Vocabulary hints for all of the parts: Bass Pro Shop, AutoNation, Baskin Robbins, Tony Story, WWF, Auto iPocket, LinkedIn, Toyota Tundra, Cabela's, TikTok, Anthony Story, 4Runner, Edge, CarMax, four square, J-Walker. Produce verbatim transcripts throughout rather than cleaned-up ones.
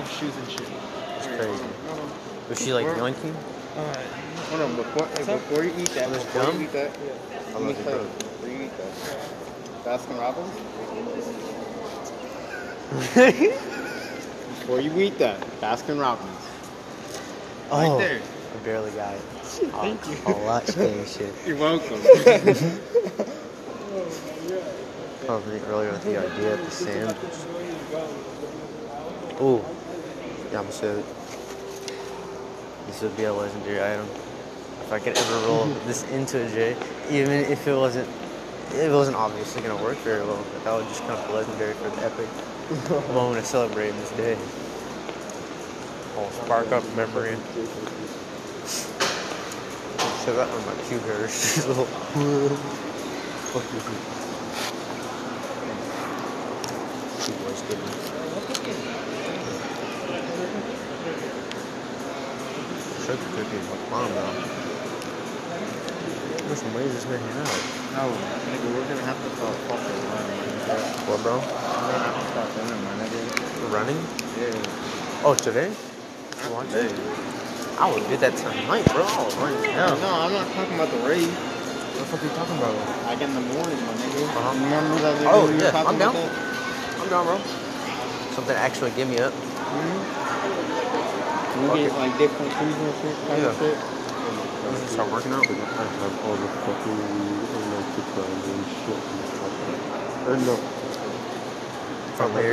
of shoes and shit. It's crazy. Was she like yoinking? Uh, hold on, before, hey, before you eat that, oh, before gum? you eat that, yeah. let me tell you, before you eat that, Baskin Robbins? Before you eat that, Baskin Robbins. Oh, right there. I barely got it. Thank I'll, you. I'll watch that shit. You're welcome. I was thinking earlier with the idea of the sand. Ooh, yeah, I'm so. This would be a legendary item. If I could ever roll this into a J, even if it wasn't, it wasn't obviously gonna work very well, but that would just kind of legendary for the epic moment of celebrating this day. I'll spark up memory. So that one, my cue hair is little. Fuck you. Two boys didn't. Sugar cookies like mom now. There's some ways this man hang out. No, nigga, we're gonna have to call fuck the running. What, bro? Running? Yeah. Oh, today? You want to? I would do that tonight, bro. I would run now. No, I'm not talking about the raid. What the fuck are you talking about? Like in the morning, my nigga. Uh-huh. You remember that video? Oh, yeah. I'm down. I'm down, bro. Something actually give me up. Mm-hmm. We okay. get like different trees and shit, kind yeah. of shit. Does it start working out? I have all the fucking weed and shit. Or no. I have the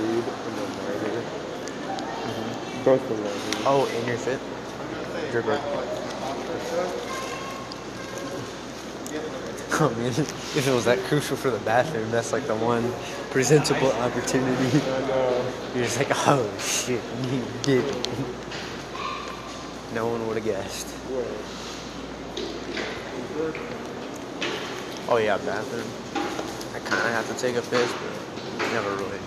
weed and the lighter. Mm-hmm. Both the lighters. Oh, in your fit? Dripper. I mean, if it was that crucial for the bathroom, that's like the one presentable opportunity. You're just like, oh shit, you did it. No one would have guessed. Oh yeah, bathroom. I kind of have to take a piss, but never really.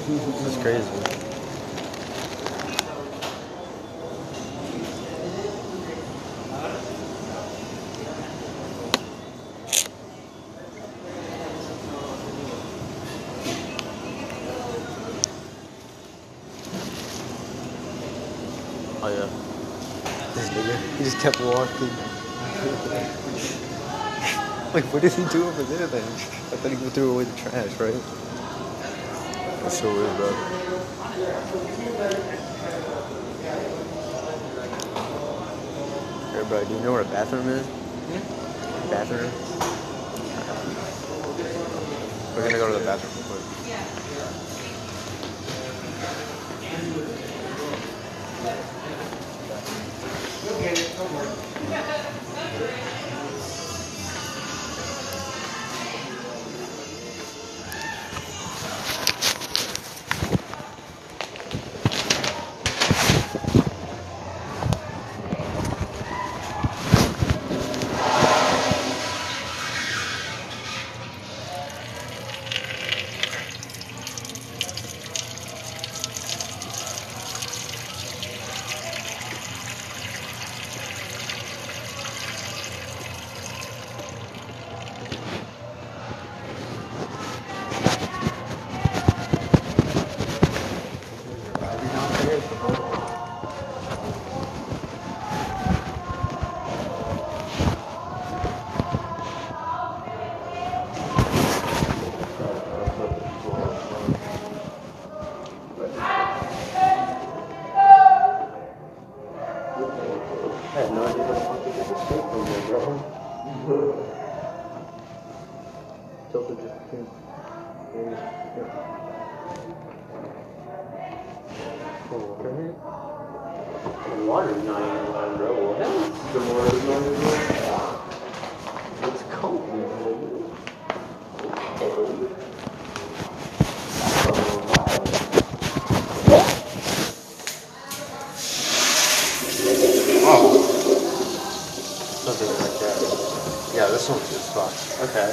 That's crazy. Oh yeah. This nigga, he just kept walking. Like, what did he do over there then? I thought he threw away the trash, right? That's so weird, bro. Hey, bro, do you know where a bathroom is? Hmm? Bathroom? We're gonna go to the bathroom real quick. Yeah. Oh. salty as fuck. Okay.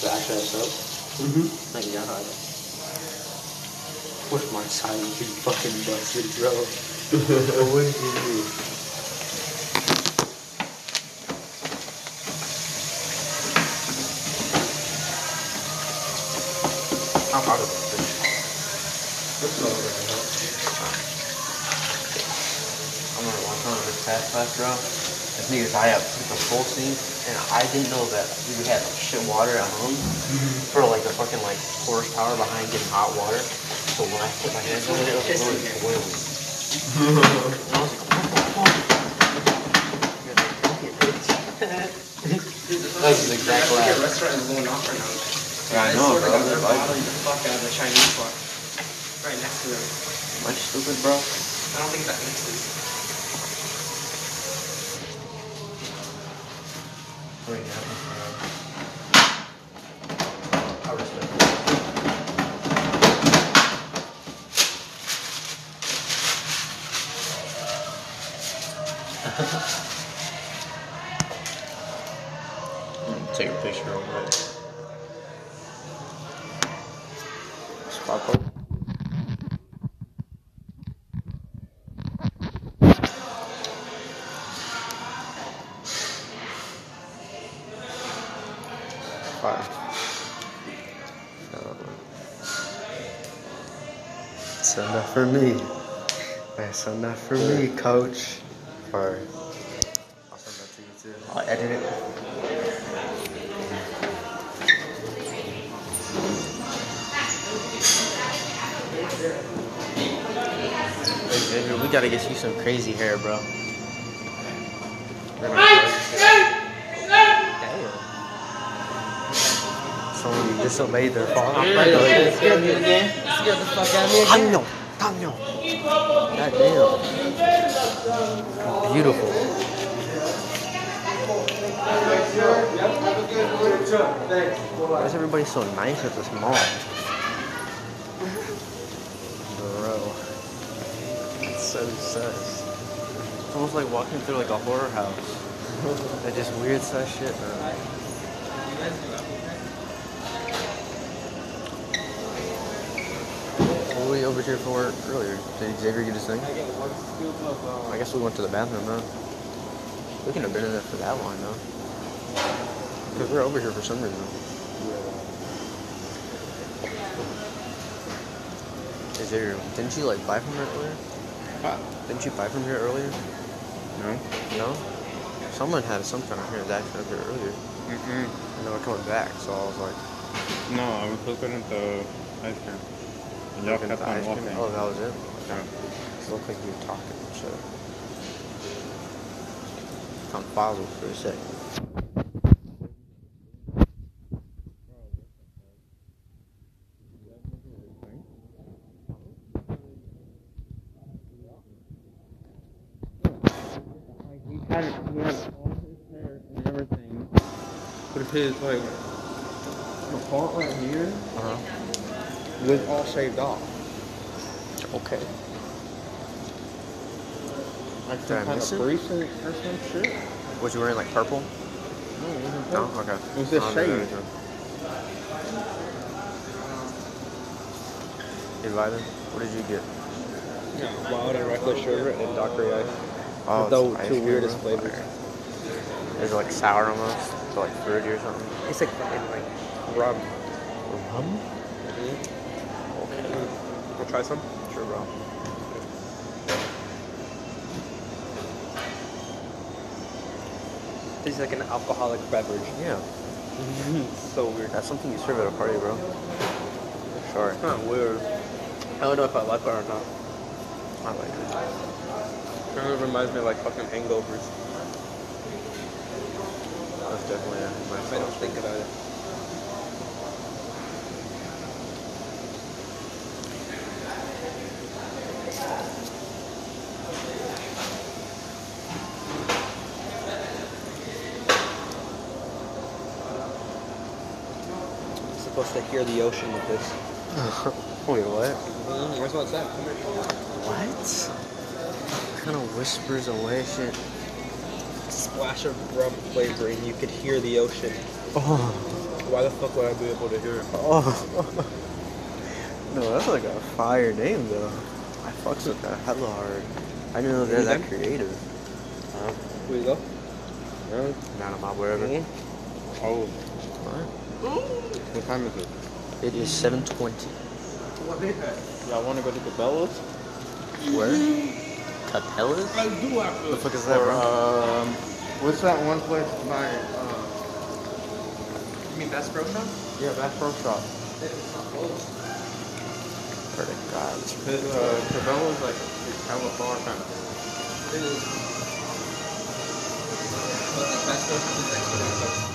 Does it actually have soap? Mm-hmm. Thank God. With my silence, you fucking busted, bro. What did you do? I'm out of this. I'm gonna walk on to this task class, bro. This nigga's eye up with the full scene, and I didn't know that we had like shit water at home for like the fucking like horsepower behind getting hot water. So when I put my hands on it, it was really boiling. And I was like, that was the exact laugh. That restaurant is going off right now. Yeah, I know, bro. They're bottling the fuck out of the Chinese bar. Right next to them. Am I stupid, bro? I don't think that makes sense. Right now, I respect it. I'm gonna take a picture real quick. Fuck off. So not for me. So not for me, coach. Fire. I'll send that to you too. I'll edit it. We gotta get you some crazy hair, bro. Damn. Someone disobeyed their father. Let's get him again. Let's get the fuck out of here. Daniel, Daniel. Goddamn. Beautiful. Why is everybody so nice at this mall? So sus. It's almost like walking through like a horror house. That just weird sus shit, bro. What were we over here for earlier? Did Xavier get his thing? I guess we went to the bathroom, huh? We couldn't have been in there for that long, though. Because we're over here for some reason. Xavier, didn't you like buy from her earlier? Wow. Didn't you buy from here earlier? No. No? Someone had something on here that from here earlier. Mm-mm. And they were coming back, so I was like... No, I was looking at the ice cream. And y'all kept on walking. Oh, that was it? Yeah. It looked like you were talking and shit. I'm puzzled for a sec. His like the part right here uh-huh. was all shaved off. Okay. Like some kind of bracelet or some shit. Was you wearing like purple? No, it wasn't purple. No, okay. It was just shaved. Hey, Vibin, what did you get? Yeah, wild and reckless sherbet and daiquiri ice. Oh, those two cream, weirdest bro. Flavors. It's like sour almost. So like fruity or something. It's like fucking like rum. Rum? Mm-hmm. Okay. Mm-hmm. We'll try some? Sure, bro. Tastes like an alcoholic beverage. Yeah. So weird. That's something you serve at a party, bro. Sure. It's kind of weird. I don't know if I like it or not. I like it. It kind of reminds me of like fucking hangovers. That's definitely a my fault. I don't think about it. I'm supposed to hear the ocean with this. Wait, what? Where's what's that? What? What kind of whispers away shit? splash of rum flavor and you could hear the ocean. Oh. Why the fuck would I be able to hear it? Oh. No, that's like a fire name though. I fucks with that hella hard. I didn't know they're that creative. Huh? Where you go? Yeah. Not on my wherever. Mm-hmm. Oh. Alright. Mm-hmm. What time is it? It is seven twenty. What is that? Y'all want to go to Cabela's? Where? Cabela's? I do after. What the fuck is that, bro? Um, what's that one place by, uh... You mean Bass Pro Shop? Yeah, Bass Pro Shop. It's not close. For the gods. Because, uh, Cabela's, like, it's hella far kind of thing. It is. But, like, Bass Pro Shop is actually not close.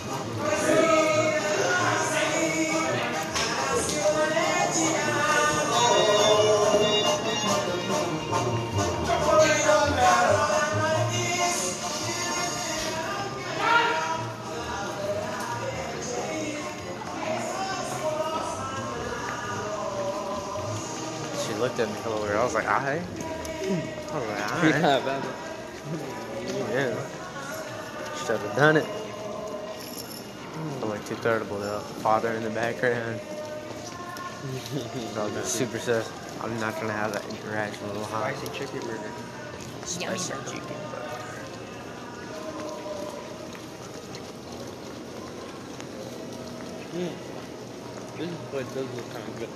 Looked at me a little bit. I was like, aye. I was like, aye. Yeah, baby. Oh, yeah. Should have done it. Mm. I'm like too terrible though. Father in the background. So super sus. I'm not gonna have that interaction with a hot. Spicy chicken burger. Spicy chicken burger. Mm. This place does look kind of good.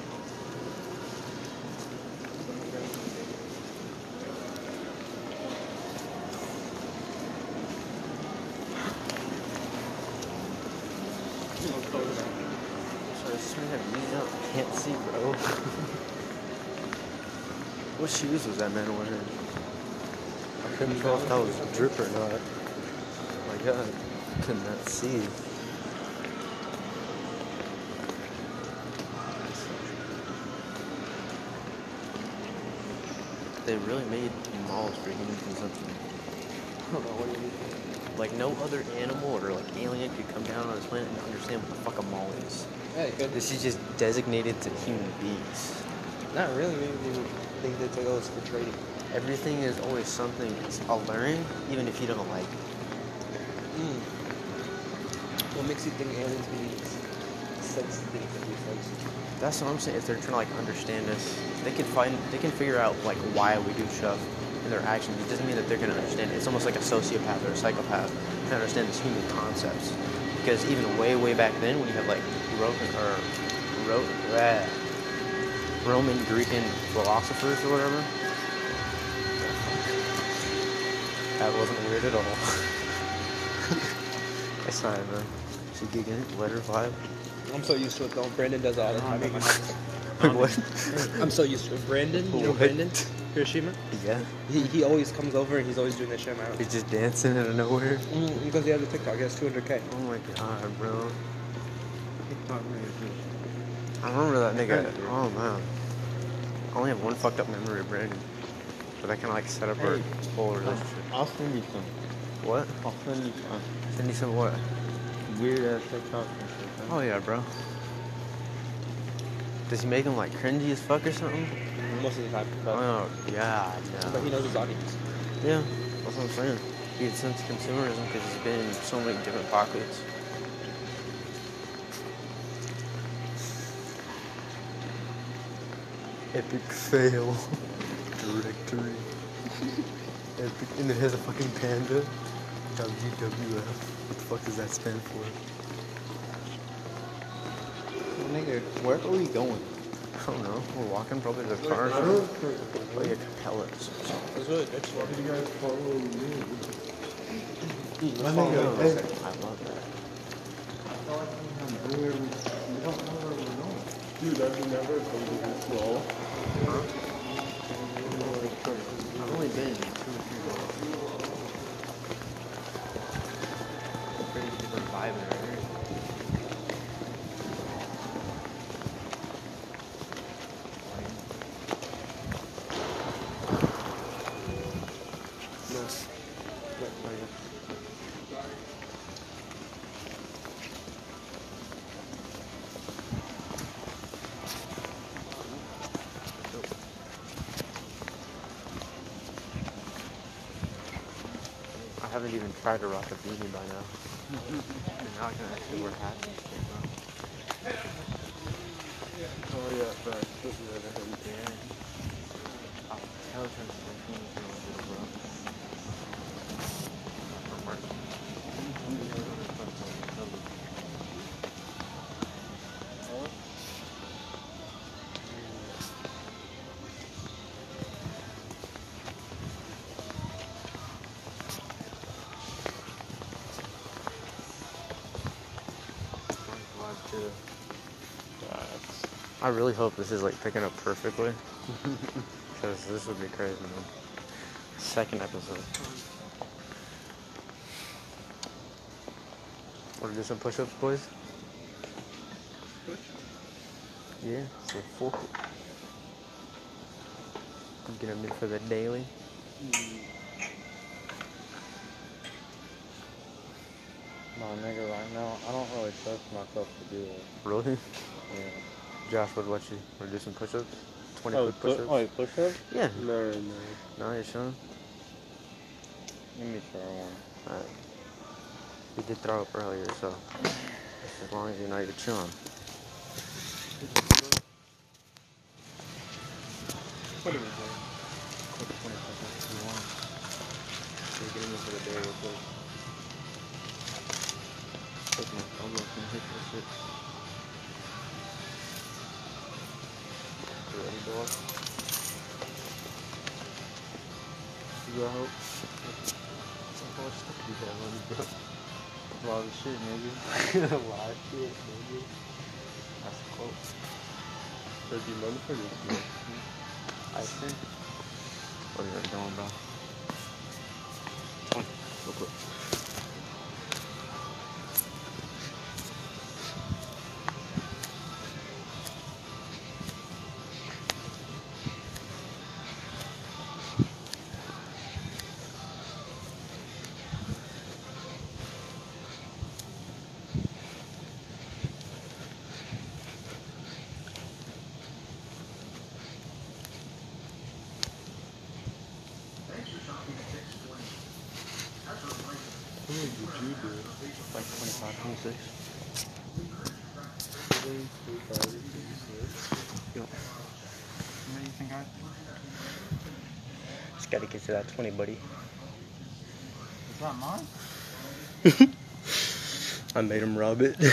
Can't see, bro. What shoes was that man wearing? I couldn't tell if that was a drip or not. Oh my god, I could not see. They really made malls for human consumption. I don't know what you mean. Like no other animal or like alien could come down on this planet and understand what the fuck a mall is. Yeah, this is just designated to human beings. Not really. Maybe people think that they go for trading. Everything is always something that's alluring, even if you don't like it. Mm. What makes you think aliens beings sensitive to these things? That's what I'm saying. If they're trying to like understand us, they can find, they can figure out like why we do stuff in their actions. It doesn't mean that they're gonna understand it. It's almost like a sociopath or a psychopath can understand these human concepts. Because even way, way back then, when you have like Roman or Ro- uh, Roman, Grecian philosophers or whatever, that wasn't weird at all. That's not it, man. She gigging, letter vibe. I'm so used to it though. Brandon does it all the time. What? I'm so used to it. Brandon, you know Brandon, Hiroshima. Yeah. He he always comes over and he's always doing that shit. Out. He's just dancing out of nowhere. Mm, because he has a TikTok. He has two hundred K. Oh my god, bro. TikTok man. I remember that nigga. Oh man. I only have one fucked up memory of Brandon, but that kind of like set up hey, our whole relationship. I'll send you some. What? I'll send you some. Send you some what? Weird ass TikTok. Oh yeah, bro. Does he make them like cringy as fuck or something? Most of the time. Oh yeah, no. But he knows his audience. Yeah, that's what I'm saying. He had sense of consumerism because he's been in so many different pockets. Epic fail. Directory. Epic, and it has a fucking panda. W W F. What the fuck does that stand for? Nigga, where are we going? I don't know. We're walking probably to the car. Like a Cabela's. That's really good. Why did you guys follow me? I love that. I feel like we don't know where we're going. Dude, I've never been to this wall. Huh? I've only been to two or three walls. Pretty different vibe there. haven't even tried to rock a beanie by now. You're not gonna actually wear hats. Oh yeah, but I'll tell him I really hope this is like picking up perfectly, because this would be crazy, man. Second episode. Want to do some push-ups, boys? Push? Yeah, so full. I'm getting in for the daily. Mm. My nigga, right now, I don't really trust myself to do it. Really? Yeah. Josh would watch you. Want to do some push-ups? twenty oh, push-ups? Pu- oh, push-ups? Yeah. No, no. No, you're showing? Let me try one. Alright. You did throw up earlier, so as long as you know you're chilling. What are we doing? So you're getting into the day real quick. Take my elbow and hit this shit. Ready, dog? You got hope? How much stuff you got on you, bro? A lot of shit, nigga. A lot of shit, nigga. That's close. So, do you know the pretty? I think. What are you doing, bro? Come on, real quick. twenty-five, twenty-six. Yo. What do you think I... Just gotta get to that twenty, buddy. It's not mine? I made him rob it. Come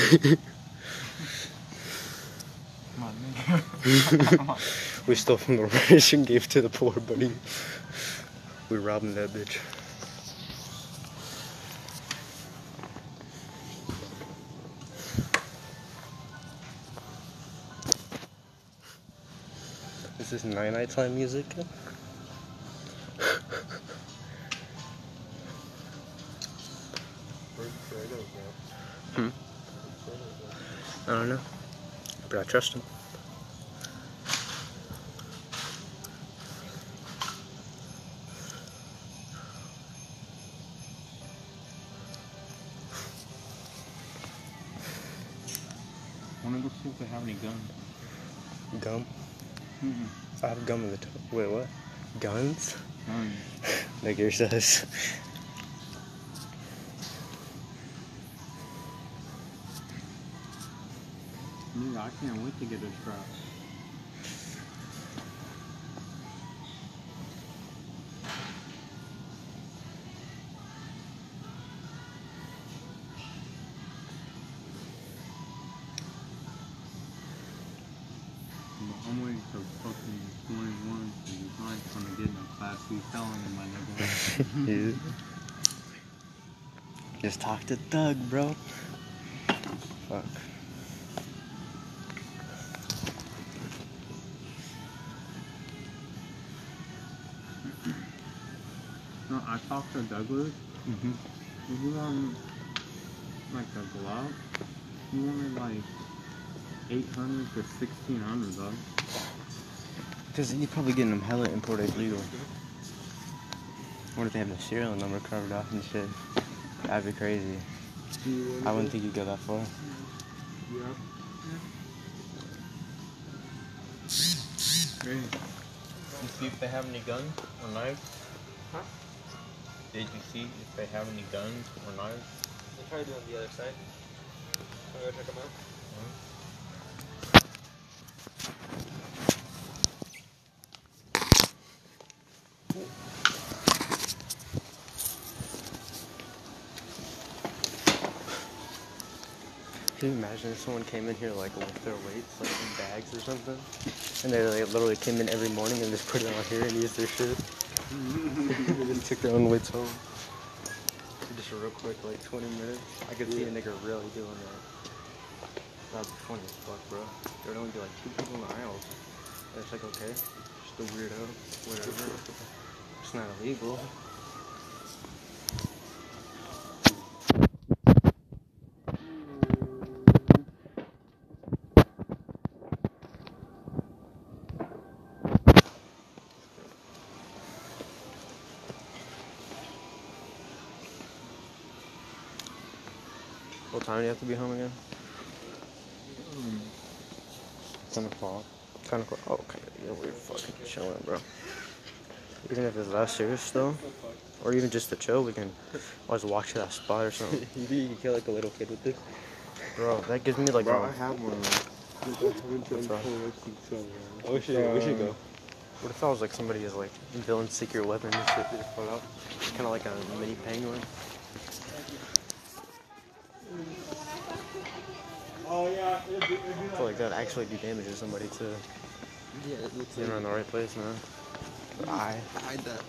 on, nigga. Come on. We stole from the rich and gave to the poor, buddy. We robbed him that bitch. Is this night night time music? Hmm. I don't know, but I trust him. I wanna go see if they have any gum. Gum? Mm-mm. I have gum in the top. Wait, what? Guns? Guns. Like yours does. Dude, I can't wait to get those straps. I'm waiting till fucking twenty-one to be fine from getting a class C felon in my neighborhood. Just talk to Thug, bro. Fuck. No, I talked to Douglas. Mm-hmm. Did you want, like, a glove? You wanted, like, eight hundred to sixteen hundred, though. Because you're probably getting them hella imported legal. What if they have the serial number carved off and shit? That'd be crazy. I wouldn't think you'd go that far. Yeah. Great. You see if they have any guns or knives? Huh? Did you see if they have any guns or knives? They try to do it on the other side. Can we go check them out? Can you imagine if someone came in here like with their weights, like in bags or something? And they like, literally came in every morning and just put it on here and used their shit. And then took their own weights home. Just real quick, like twenty minutes. I could yeah. see a nigga really doing that. That'd be funny as fuck, bro. There would only be like two people in the aisles. And it's like, okay, just a weirdo, whatever. It's not illegal. What time do you have to be home again? Mm. ten o'clock. ten o'clock. Oh, okay. Yeah, we're fucking chilling, bro. Even if it's that serious, though, or even just to chill, we can always walk to that spot or something. You think you can kill like a little kid with this? Bro, that gives me like. Bro, I have one. Oh, we should, um, we should go. What if I was like somebody who's like villain secret weapon and shit? Kind of like a mini penguin. Oh, yeah. It'd be, it'd be I feel like that actually do damage to somebody, too. Yeah, it looks like... You're in the right place, man. But I... Hide that.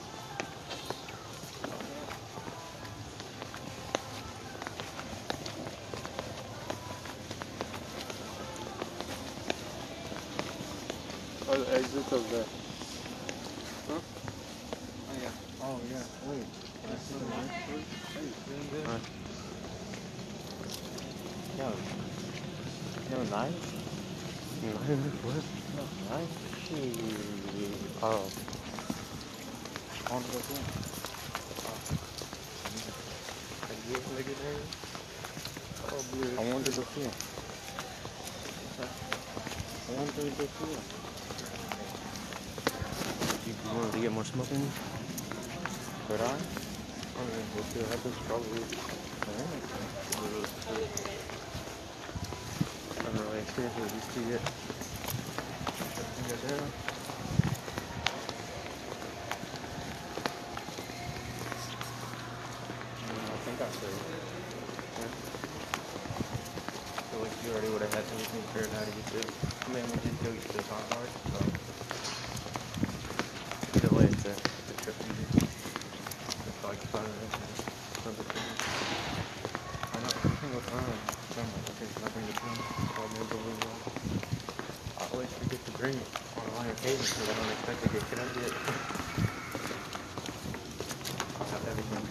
Oh, the exit of the... Huh? Oh, yeah. Oh, yeah. Wait. That's so nice. Hey, feeling good? All right. Yeah. No knife? Knife? What? No knife? Jeez. Oh. I want to go through. Oh. Are you a nigga there? Oh, dude. I want to go through. I want to go through. You want to get more smoking? Could I? I'm going to go through. That was probably... I don't know. I haven't really experienced it with these two yet. I think I said it. Yeah. I feel like you already would have had something figured out to get this. I mean, we did go get this hot dog, so... I feel like it's a, it's a trip you did. I feel like it's not a trip. I know, everything was on. I'm like, okay, it's not going to be I always forget to bring it on a lot of occasions because I don't expect to get hit out of it. I have everything.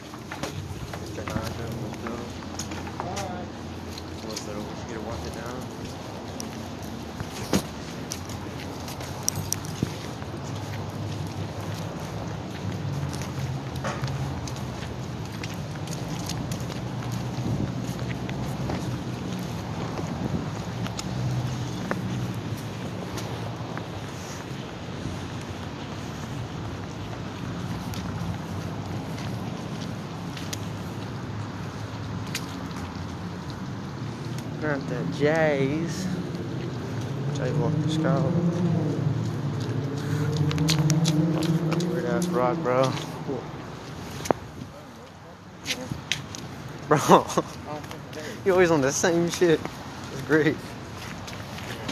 Mister Naga, let's go. Alright. Let's go. Let's get it washed down. We're at the J's. J-Walker skull. Weird ass rock, bro. Cool. Yeah. Bro, you always on the same shit. It's great.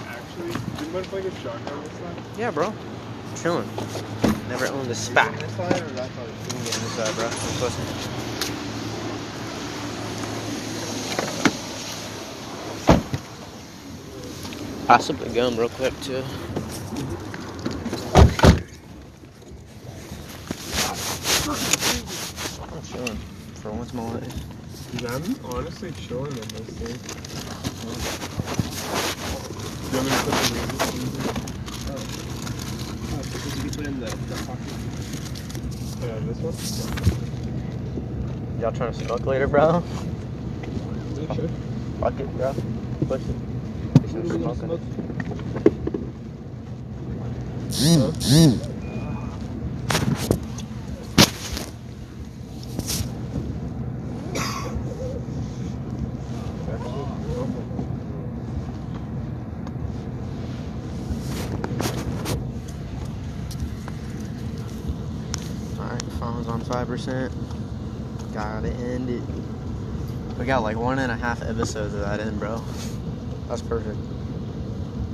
Actually, do you mind if I get shotgun this side? Yeah, bro. I'm chilling. Never owned this spot. You can get this side or that side? You can get this side, bro. I'm I'll slip the gum real quick, too. I'm chilling for once in my life. I'm honestly chilling on this thing. Do you want me to put the razor in there? Oh. Oh, because you can put in the, the pocket. Yeah, this one? Y'all trying to smoke later, bro? Are you sure? Fuck it, bro. Push it. Smoking. Smoke. Smoke. Amazon's on five percent. Gotta end it. We got like one and a half episodes of that in, bro. That's perfect.